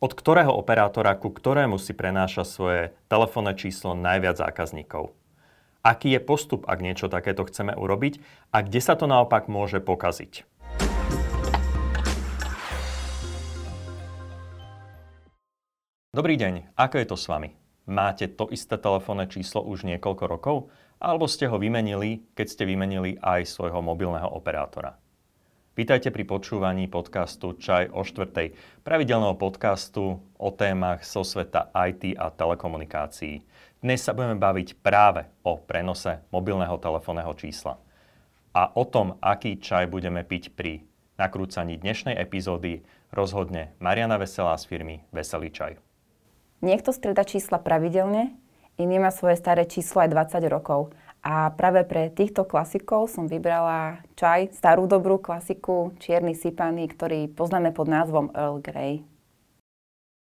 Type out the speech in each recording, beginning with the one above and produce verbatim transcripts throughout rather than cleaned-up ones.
Od ktorého operátora, ku ktorému si prenáša svoje telefónne číslo najviac zákazníkov? Aký je postup, ak niečo takéto chceme urobiť a kde sa to naopak môže pokaziť? Dobrý deň, ako je to s vami? Máte to isté telefónne číslo už niekoľko rokov? Alebo ste ho vymenili, keď ste vymenili aj svojho mobilného operátora? Vítajte pri počúvaní podcastu Čaj o štvrtej, pravidelného podcastu o témach zo sveta í té a telekomunikácií. Dnes sa budeme baviť práve o prenose mobilného telefónneho čísla a o tom, aký čaj budeme piť pri nakrúcaní dnešnej epizódy, rozhodne Mariana Veselá z firmy Veselý Čaj. Niekto strieda čísla pravidelne, iný má svoje staré číslo aj dvadsať rokov. A práve pre týchto klasikov som vybrala čaj, starú dobrú klasiku, čierny sypaný, ktorý poznáme pod názvom Earl Grey.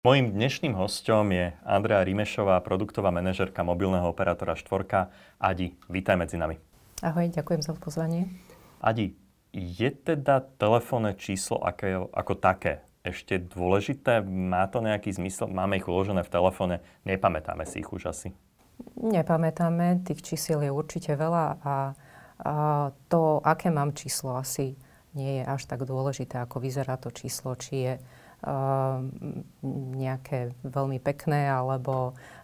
Mojím dnešným hosťom je Andrea Rimešová, produktová manažérka mobilného operátora Štvorka. Adi, vítaj medzi nami. Ahoj, ďakujem za pozvanie. Adi, je teda telefónne číslo ako, ako také ešte dôležité? Má to nejaký zmysel? Máme ich uložené v telefóne, nepamätáme si ich už asi. Nepamätáme, tých čísiel je určite veľa a, a to, aké mám číslo, asi nie je až tak dôležité, ako vyzerá to číslo, či je uh, nejaké veľmi pekné, alebo, uh,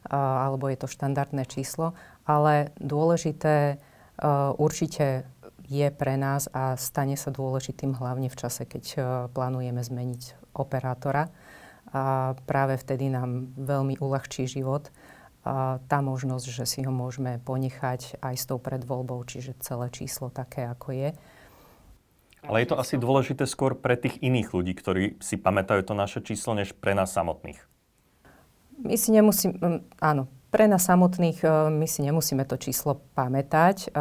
alebo je to štandardné číslo. Ale dôležité uh, určite je pre nás a stane sa dôležitým hlavne v čase, keď uh, plánujeme zmeniť operátora. A práve vtedy nám veľmi uľahčí život tá možnosť, že si ho môžeme ponechať aj s tou predvoľbou, čiže celé číslo také, ako je. Ale je to asi dôležité skôr pre tých iných ľudí, ktorí si pamätajú to naše číslo, než pre nás samotných. My si nemusíme, áno, pre nás samotných my si nemusíme to číslo pamätať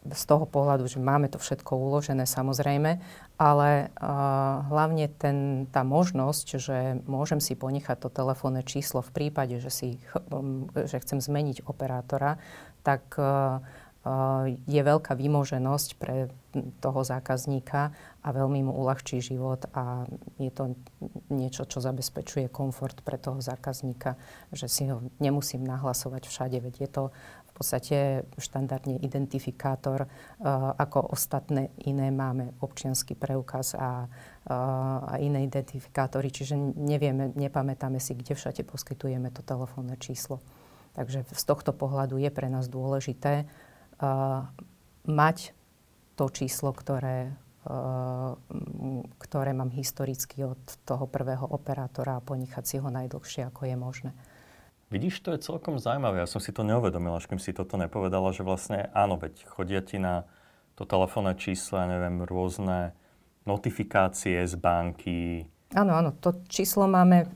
z toho pohľadu, že máme to všetko uložené, samozrejme, ale uh, hlavne ten, tá možnosť, že môžem si ponechať to telefónne číslo v prípade, že, si, um, že chcem zmeniť operátora, tak uh, uh, je veľká výmoženosť pre toho zákazníka a veľmi mu uľahčí život a je to niečo, čo zabezpečuje komfort pre toho zákazníka, že si ho nemusím nahlasovať všade, veď je to v podstate štandardne identifikátor, uh, ako ostatné iné máme občiansky preukaz a, uh, a iné identifikátory, čiže nevieme, nepamätáme si, kde všade poskytujeme to telefónne číslo. Takže z tohto pohľadu je pre nás dôležité uh, mať to číslo, ktoré, uh, ktoré mám historicky od toho prvého operátora a ponechať si ho najdlhšie, ako je možné. Vidíš, to je celkom zaujímavé. Ja som si to neuvedomila, až kým si toto nepovedala, že vlastne áno, veď chodia ti na to telefónne číslo, ja neviem, rôzne notifikácie z banky. Áno, áno, to číslo máme,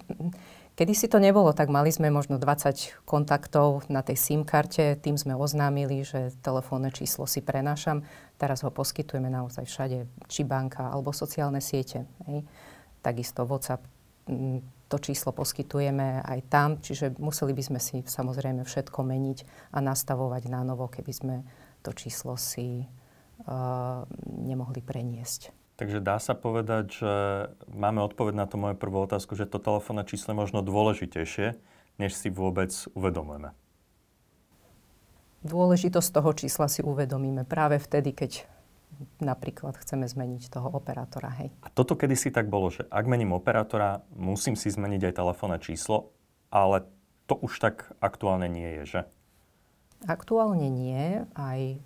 kedysi to nebolo, tak mali sme možno dvadsať kontaktov na tej SIM karte, tým sme oznámili, že telefónne číslo si prenášam, teraz ho poskytujeme naozaj všade, či banka, alebo sociálne siete, hej. Takisto WhatsApp. To číslo poskytujeme aj tam, čiže museli by sme si samozrejme všetko meniť a nastavovať na novo, keby sme to číslo si uh, nemohli preniesť. Takže dá sa povedať, že máme odpoveď na tú moju prvú otázku, že to telefónne číslo je možno dôležitejšie, než si vôbec uvedomujeme. Dôležitosť toho čísla si uvedomíme práve vtedy, keď napríklad chceme zmeniť toho operátora, hej. A toto kedysi tak bolo, že ak mením operátora, musím si zmeniť aj telefónne číslo, ale to už tak aktuálne nie je, že? Aktuálne nie, aj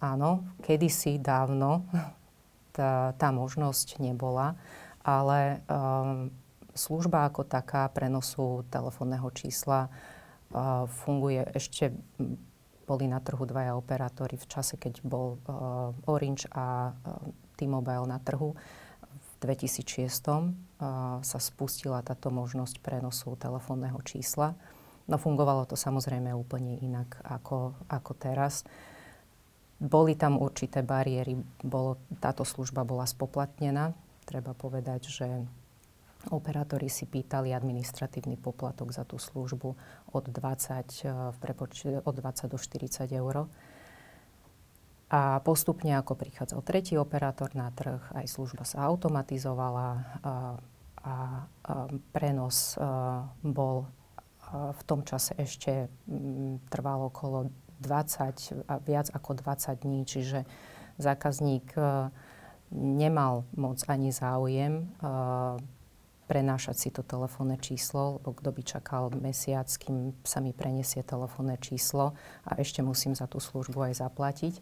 áno, kedysi dávno tá, tá možnosť nebola, ale um, služba ako taká prenosu telefónneho čísla uh, funguje ešte... Boli na trhu dvaja operátori v čase, keď bol uh, Orange a uh, T-Mobile na trhu. V dvetisícšesť uh, sa spustila táto možnosť prenosu telefónneho čísla. No fungovalo to samozrejme úplne inak ako, ako teraz. Boli tam určité bariéry. Bolo, táto služba bola spoplatnená. Treba povedať, že operátori si pýtali administratívny poplatok za tú službu od dvadsať, v prepoč- od dvadsať do štyridsať eur. A postupne, ako prichádzal tretí operátor na trh, aj služba sa automatizovala a, a a prenos bol v tom čase ešte trval okolo dvadsať, viac ako dvadsať dní, čiže zákazník nemal moc ani záujem prenášať si to telefónne číslo, lebo kto by čakal mesiac, kým sa mi preniesie telefónne číslo a ešte musím za tú službu aj zaplatiť.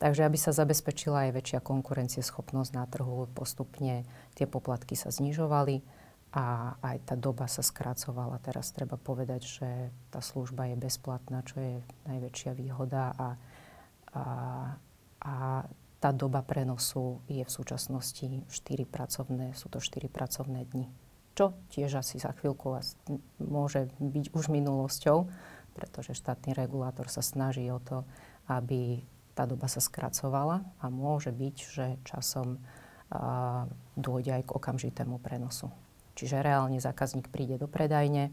Takže aby sa zabezpečila aj väčšia konkurencieschopnosť na trhu, postupne tie poplatky sa znižovali a aj tá doba sa skracovala. Teraz treba povedať, že tá služba je bezplatná, čo je najväčšia výhoda a, a, a tá doba prenosu je v súčasnosti štyri pracovné, sú to štyri pracovné dni. Čo tiež asi za chvíľku môže byť už minulosťou, pretože štátny regulátor sa snaží o to, aby tá doba sa skracovala a môže byť, že časom a, dôjde aj k okamžitému prenosu. Čiže reálne zákazník príde do predajne,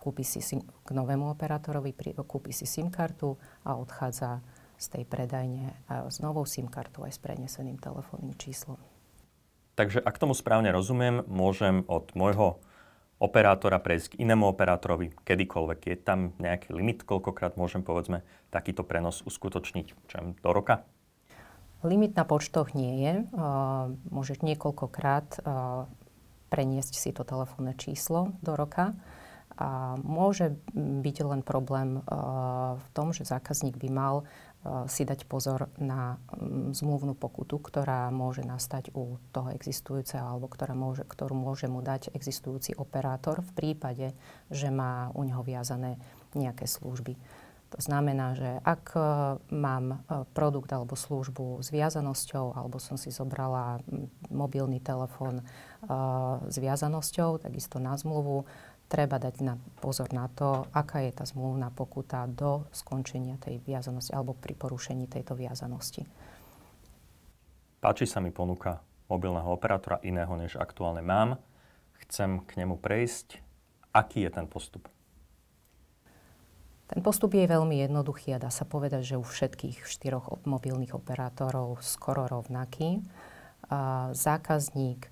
kúpi si sim, k novému operátorovi, kúpi si SIM kartu a odchádza z tej predajne s novou SIM kartou aj s preneseným telefónnym číslom. Takže ak tomu správne rozumiem, môžem od môjho operátora prejsť k inému operátorovi kedykoľvek. Je tam nejaký limit, koľkokrát môžem, povedzme, takýto prenos uskutočniť? Čem do roka? Limit na počtoch nie je. Uh, môžeš niekoľkokrát uh, preniesť si to telefónne číslo do roka. A môže byť len problém uh, v tom, že zákazník by mal uh, si dať pozor na um, zmluvnú pokutu, ktorá môže nastať u toho existujúceho alebo ktorá môže, ktorú môže mu dať existujúci operátor v prípade, že má u neho viazané nejaké služby. To znamená, že ak uh, mám uh, produkt alebo službu s viazanosťou alebo som si zobrala m, mobilný telefón uh, s viazanosťou, takisto na zmluvu, treba dať na pozor na to, aká je tá zmluvná pokuta do skončenia tej viazanosti alebo pri porušení tejto viazanosti. Páči sa mi ponuka mobilného operátora iného, než aktuálne mám. Chcem k nemu prejsť. Aký je ten postup? Ten postup je veľmi jednoduchý a dá sa povedať, že u všetkých štyroch mobilných operátorov skoro rovnaký. A zákazník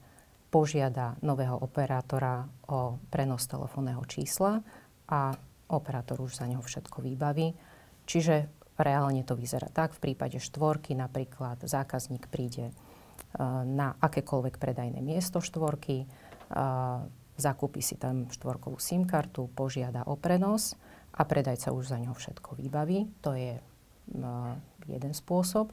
požiada nového operátora o prenos telefónneho čísla a operátor už za neho všetko vybaví. Čiže reálne to vyzerá tak. V prípade štvorky napríklad zákazník príde uh, na akékoľvek predajné miesto štvorky, uh, zakúpi si tam štvorkovú SIM kartu, požiada o prenos a predajca už za neho všetko vybaví. To je uh, jeden spôsob.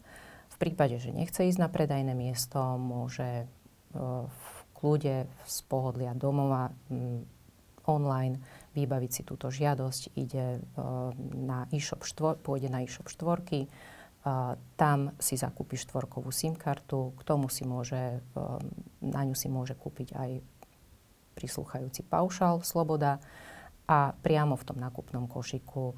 V prípade, že nechce ísť na predajné miesto, môže uh, v kľude, z pohodlia domova, m, online, vybaviť si túto žiadosť, ide, e, na e-shop štvor, pôjde na e-shop štvorky, e, tam si zakúpi štvorkovú SIM kartu, k tomu si môže, e, na ňu si môže kúpiť aj prislúchajúci paušal Sloboda a priamo v tom nákupnom košiku e,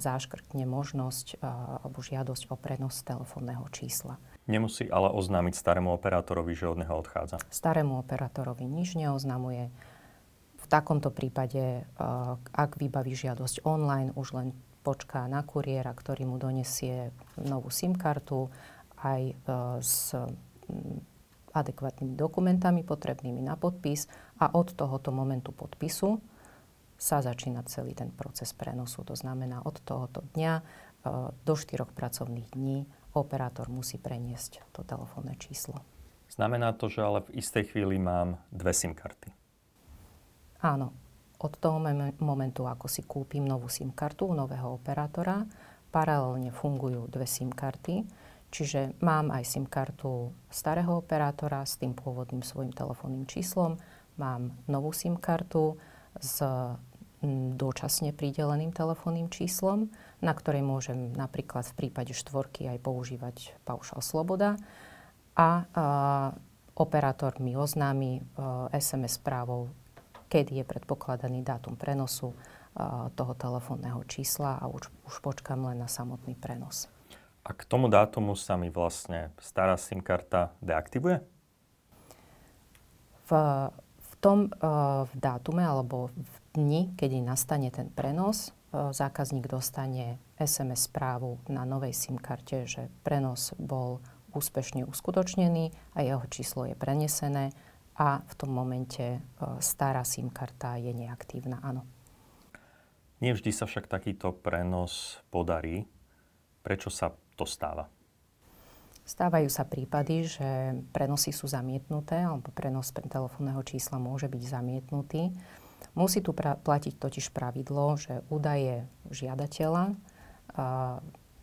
zaškrtne možnosť e, alebo žiadosť o prenos telefónneho čísla. Nemusí ale oznámiť starému operátorovi, že od neho odchádza. Starému operátorovi nič neoznamuje. V takomto prípade, ak vybaví žiadosť online, už len počká na kuriéra, ktorý mu donesie novú SIM kartu aj s adekvátnymi dokumentami potrebnými na podpis a od tohoto momentu podpisu sa začína celý ten proces prenosu. To znamená, od tohoto dňa do štyroch pracovných dní operátor musí preniesť to telefónne číslo. Znamená to, že ale v istej chvíli mám dve SIM karty? Áno. Od toho momentu, ako si kúpim novú SIM kartu u nového operátora, paralelne fungujú dve SIM karty. Čiže mám aj SIM kartu starého operátora s tým pôvodným svojim telefónnym číslom, mám novú SIM kartu s dočasne prideleným telefónnym číslom, na ktorej môžem napríklad v prípade štvorky aj používať paušal Sloboda a, a operátor mi oznámi es em es správou, kedy je predpokladaný dátum prenosu a, toho telefónneho čísla a už, už počkám len na samotný prenos. A k tomu dátumu sa mi vlastne stará SIM karta deaktivuje? V, v tom a, v dátume alebo v dni, kedy nastane ten prenos, zákazník dostane es em es správu na novej SIM karte, že prenos bol úspešne uskutočnený a jeho číslo je prenesené a v tom momente stará SIM karta je neaktívna, áno. Nevždy sa však takýto prenos podarí. Prečo sa to stáva? Stávajú sa prípady, že prenosy sú zamietnuté alebo prenos telefónneho čísla môže byť zamietnutý. Musí tu pra- platiť totiž pravidlo, že údaje žiadateľa a,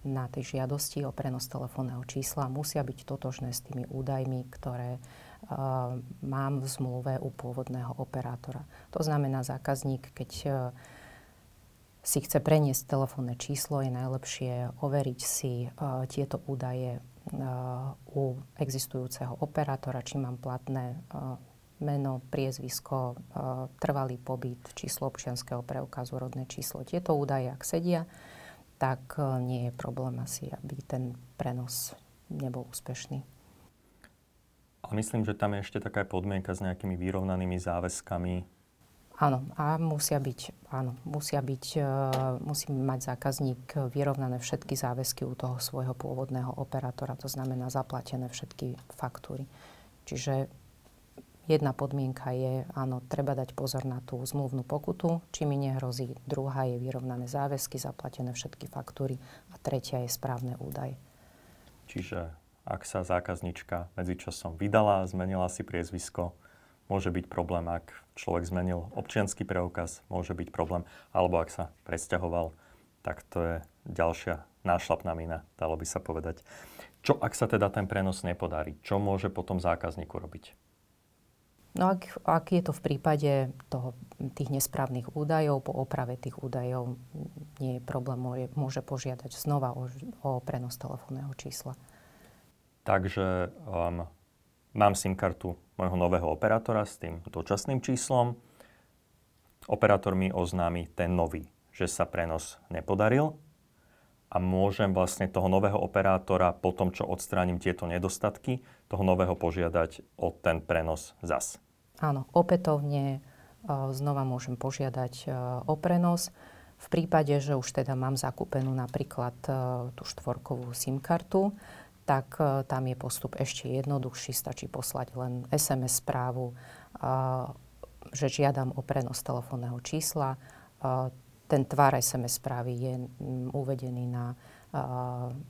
na tej žiadosti o prenos telefónneho čísla musia byť totožné s tými údajmi, ktoré a, mám v zmluve u pôvodného operátora. To znamená, zákazník, keď a, si chce preniesť telefónne číslo, je najlepšie overiť si uh, tieto údaje uh, u existujúceho operátora, či mám platné uh, meno, priezvisko, uh, trvalý pobyt, číslo občianskeho preukazu, rodné číslo. Tieto údaje, ak sedia, tak uh, nie je problém asi, aby ten prenos nebol úspešný. Ale myslím, že tam je ešte taká podmienka s nejakými vyrovnanými záväzkami. Áno, a musia byť, áno, musia byť, e, musí mať zákazník vyrovnané všetky záväzky u toho svojho pôvodného operátora, to znamená zaplatené všetky faktúry. Čiže jedna podmienka je, áno, treba dať pozor na tú zmluvnú pokutu, či mi nehrozí, druhá je vyrovnané záväzky, zaplatené všetky faktúry a tretia je správne údaje. Čiže ak sa zákaznička medzičasom vydala, zmenila si priezvisko, môže byť problém, ak človek zmenil občiansky preukaz, môže byť problém, alebo ak sa presťahoval, tak to je ďalšia nášlapná mina, dalo by sa povedať. Čo ak sa teda ten prenos nepodarí? Čo môže potom zákazníku robiť? No ak, ak je to v prípade toho, tých nesprávnych údajov, po oprave tých údajov nie je problém, môže požiadať znova o, o prenos telefónneho čísla. Takže um, mám SIM kartu môjho nového operátora s tým dočasným číslom. Operátor mi oznámi ten nový, že sa prenos nepodaril a môžem vlastne toho nového operátora po tom, čo odstránim tieto nedostatky, toho nového požiadať o ten prenos zas. Áno, opätovne znova môžem požiadať o prenos. V prípade, že už teda mám zakúpenú napríklad tú štvorkovú SIM kartu, tak tam je postup ešte jednoduchší. Stačí poslať len es em es správu, že žiadam o prenos telefónneho čísla. Ten tvar es em es správy je uvedený na,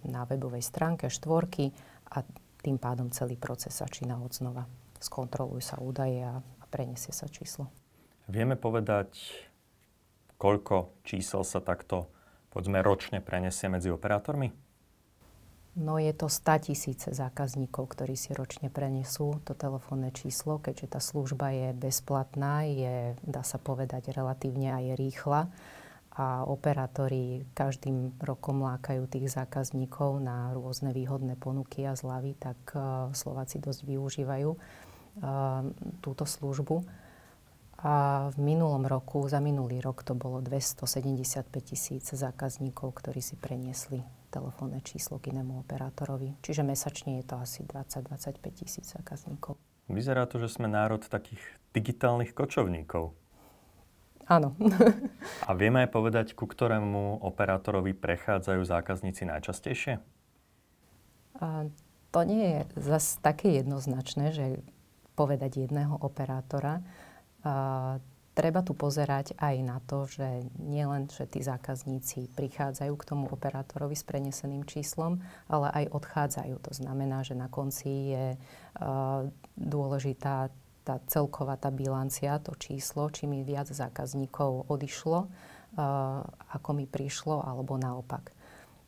na webovej stránke Štvorky a tým pádom celý proces začína odznova. Skontrolujú sa údaje a, a preniesie sa číslo. Vieme povedať, koľko čísel sa takto, povedzme, ročne preniesie medzi operátormi? No je to sto tisíc zákazníkov, ktorí si ročne prenesú to telefónne číslo, keďže tá služba je bezplatná, je, dá sa povedať, relatívne a je rýchla. A operátori každým rokom lákajú tých zákazníkov na rôzne výhodné ponuky a zľavy, tak uh, Slováci dosť využívajú uh, túto službu. A v minulom roku, za minulý rok to bolo dvestosedemdesiatpäť tisíc zákazníkov, ktorí si preniesli telefónne číslo k inému operátorovi. Čiže mesačne je to asi dvadsať až dvadsaťpäť tisíc zákazníkov. Vyzerá to, že sme národ takých digitálnych kočovníkov. Áno. A vieme aj povedať, ku ktorému operátorovi prechádzajú zákazníci najčastejšie? A to nie je zase také jednoznačné, že povedať jedného operátora. A treba tu pozerať aj na to, že nielen, že tí zákazníci prichádzajú k tomu operátorovi s preneseným číslom, ale aj odchádzajú. To znamená, že na konci je uh, dôležitá tá celková tá bilancia, to číslo, či mi viac zákazníkov odišlo, uh, ako mi prišlo, alebo naopak.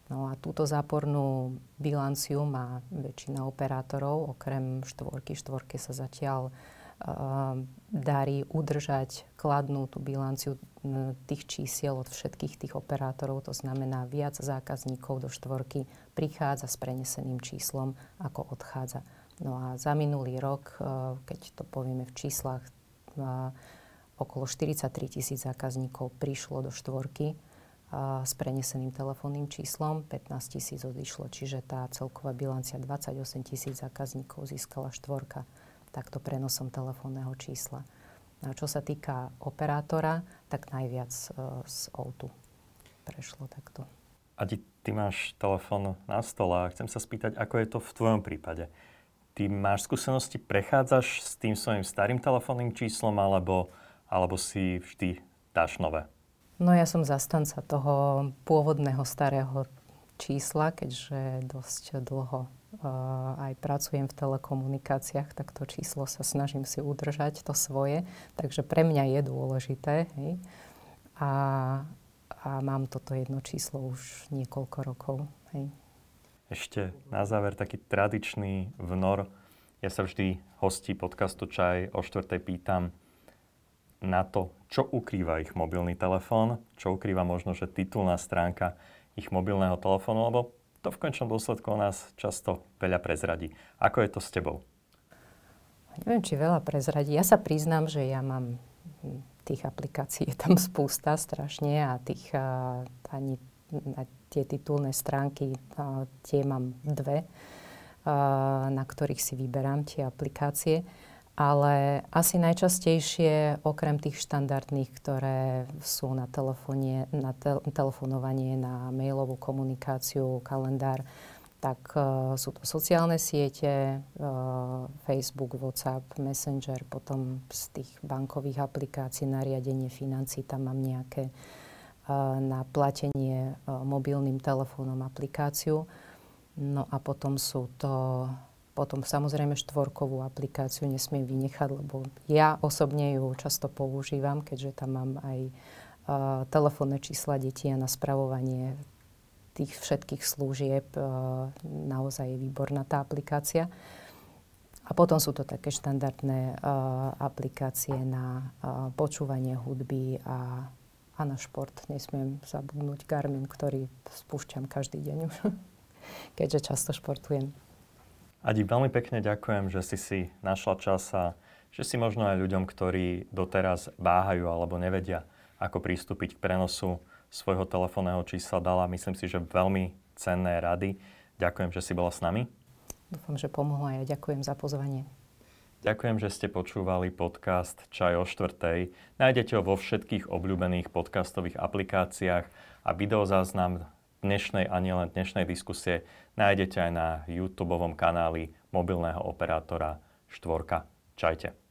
No a túto zápornú bilanciu má väčšina operátorov, okrem štvorky. Štvorke sa zatiaľ darí udržať kladnú tú bilanciu tých čísiel od všetkých tých operátorov. To znamená, viac zákazníkov do štvorky prichádza s preneseným číslom, ako odchádza. No a za minulý rok, keď to povieme v číslach, okolo štyridsaťtri tisíc zákazníkov prišlo do štvorky s preneseným telefónnym číslom, pätnásť tisíc odišlo. Čiže tá celková bilancia dvadsaťosem tisíc zákazníkov získala štvorka takto prenosom telefónneho čísla. A čo sa týka operátora, tak najviac uh, z ó dva prešlo takto. Adi, ty máš telefón na stole a chcem sa spýtať, ako je to v tvojom prípade. Ty máš skúsenosti, prechádzaš s tým svojím starým telefónnym číslom alebo, alebo si vždy dáš nové? No ja som zastanca toho pôvodného starého čísla, keďže dosť dlho uh, aj pracujem v telekomunikáciách, tak to číslo sa snažím si udržať, to svoje. Takže pre mňa je dôležité. Hej? A, a mám toto jedno číslo už niekoľko rokov. Hej? Ešte na záver taký tradičný vnor. Ja sa vždy hostí podcastu Čaj o štvrtej pýtam na to, čo ukrýva ich mobilný telefón, čo ukrýva možno, že titulná stránka ich mobilného telefónu, lebo to v konečnom dôsledku o nás často veľa prezradí. Ako je to s tebou? Neviem, či veľa prezradí. Ja sa priznám, že ja mám tých aplikácií je tam spústa strašne a tých a, ani... A tie titulné stránky, a tie mám dve, a na ktorých si vyberám tie aplikácie. Ale asi najčastejšie, okrem tých štandardných, ktoré sú na telefóne, na tel- telefonovanie, na mailovú komunikáciu, kalendár, tak uh, sú to sociálne siete, uh, Facebook, WhatsApp, Messenger, potom z tých bankových aplikácií na riadenie financií, tam mám nejaké na platenie mobilným telefónom aplikáciu. No a potom sú to, potom samozrejme štvorkovú aplikáciu nesmiem vynechať, lebo ja osobne ju často používam, keďže tam mám aj uh, telefónne čísla detí a na spravovanie tých všetkých služieb. Uh, naozaj je výborná tá aplikácia. A potom sú to také štandardné uh, aplikácie na uh, počúvanie hudby a A na šport nesmiem zabudnúť Garmin, ktorý spúšťam každý deň už, keďže často športujem. Adi, veľmi pekne ďakujem, že si si našla čas a že si možno aj ľuďom, ktorí doteraz váhajú alebo nevedia, ako pristúpiť k prenosu svojho telefónneho čísla, dala, myslím si, že veľmi cenné rady. Ďakujem, že si bola s nami. Dúfam, že pomohla. Ja ďakujem za pozvanie. Ďakujem, že ste počúvali podcast Čaj o štvrtej. Nájdete ho vo všetkých obľúbených podcastových aplikáciách a videozáznam dnešnej a nielen dnešnej diskusie nájdete aj na YouTubeovom kanáli mobilného operátora Štvorka. Čajte.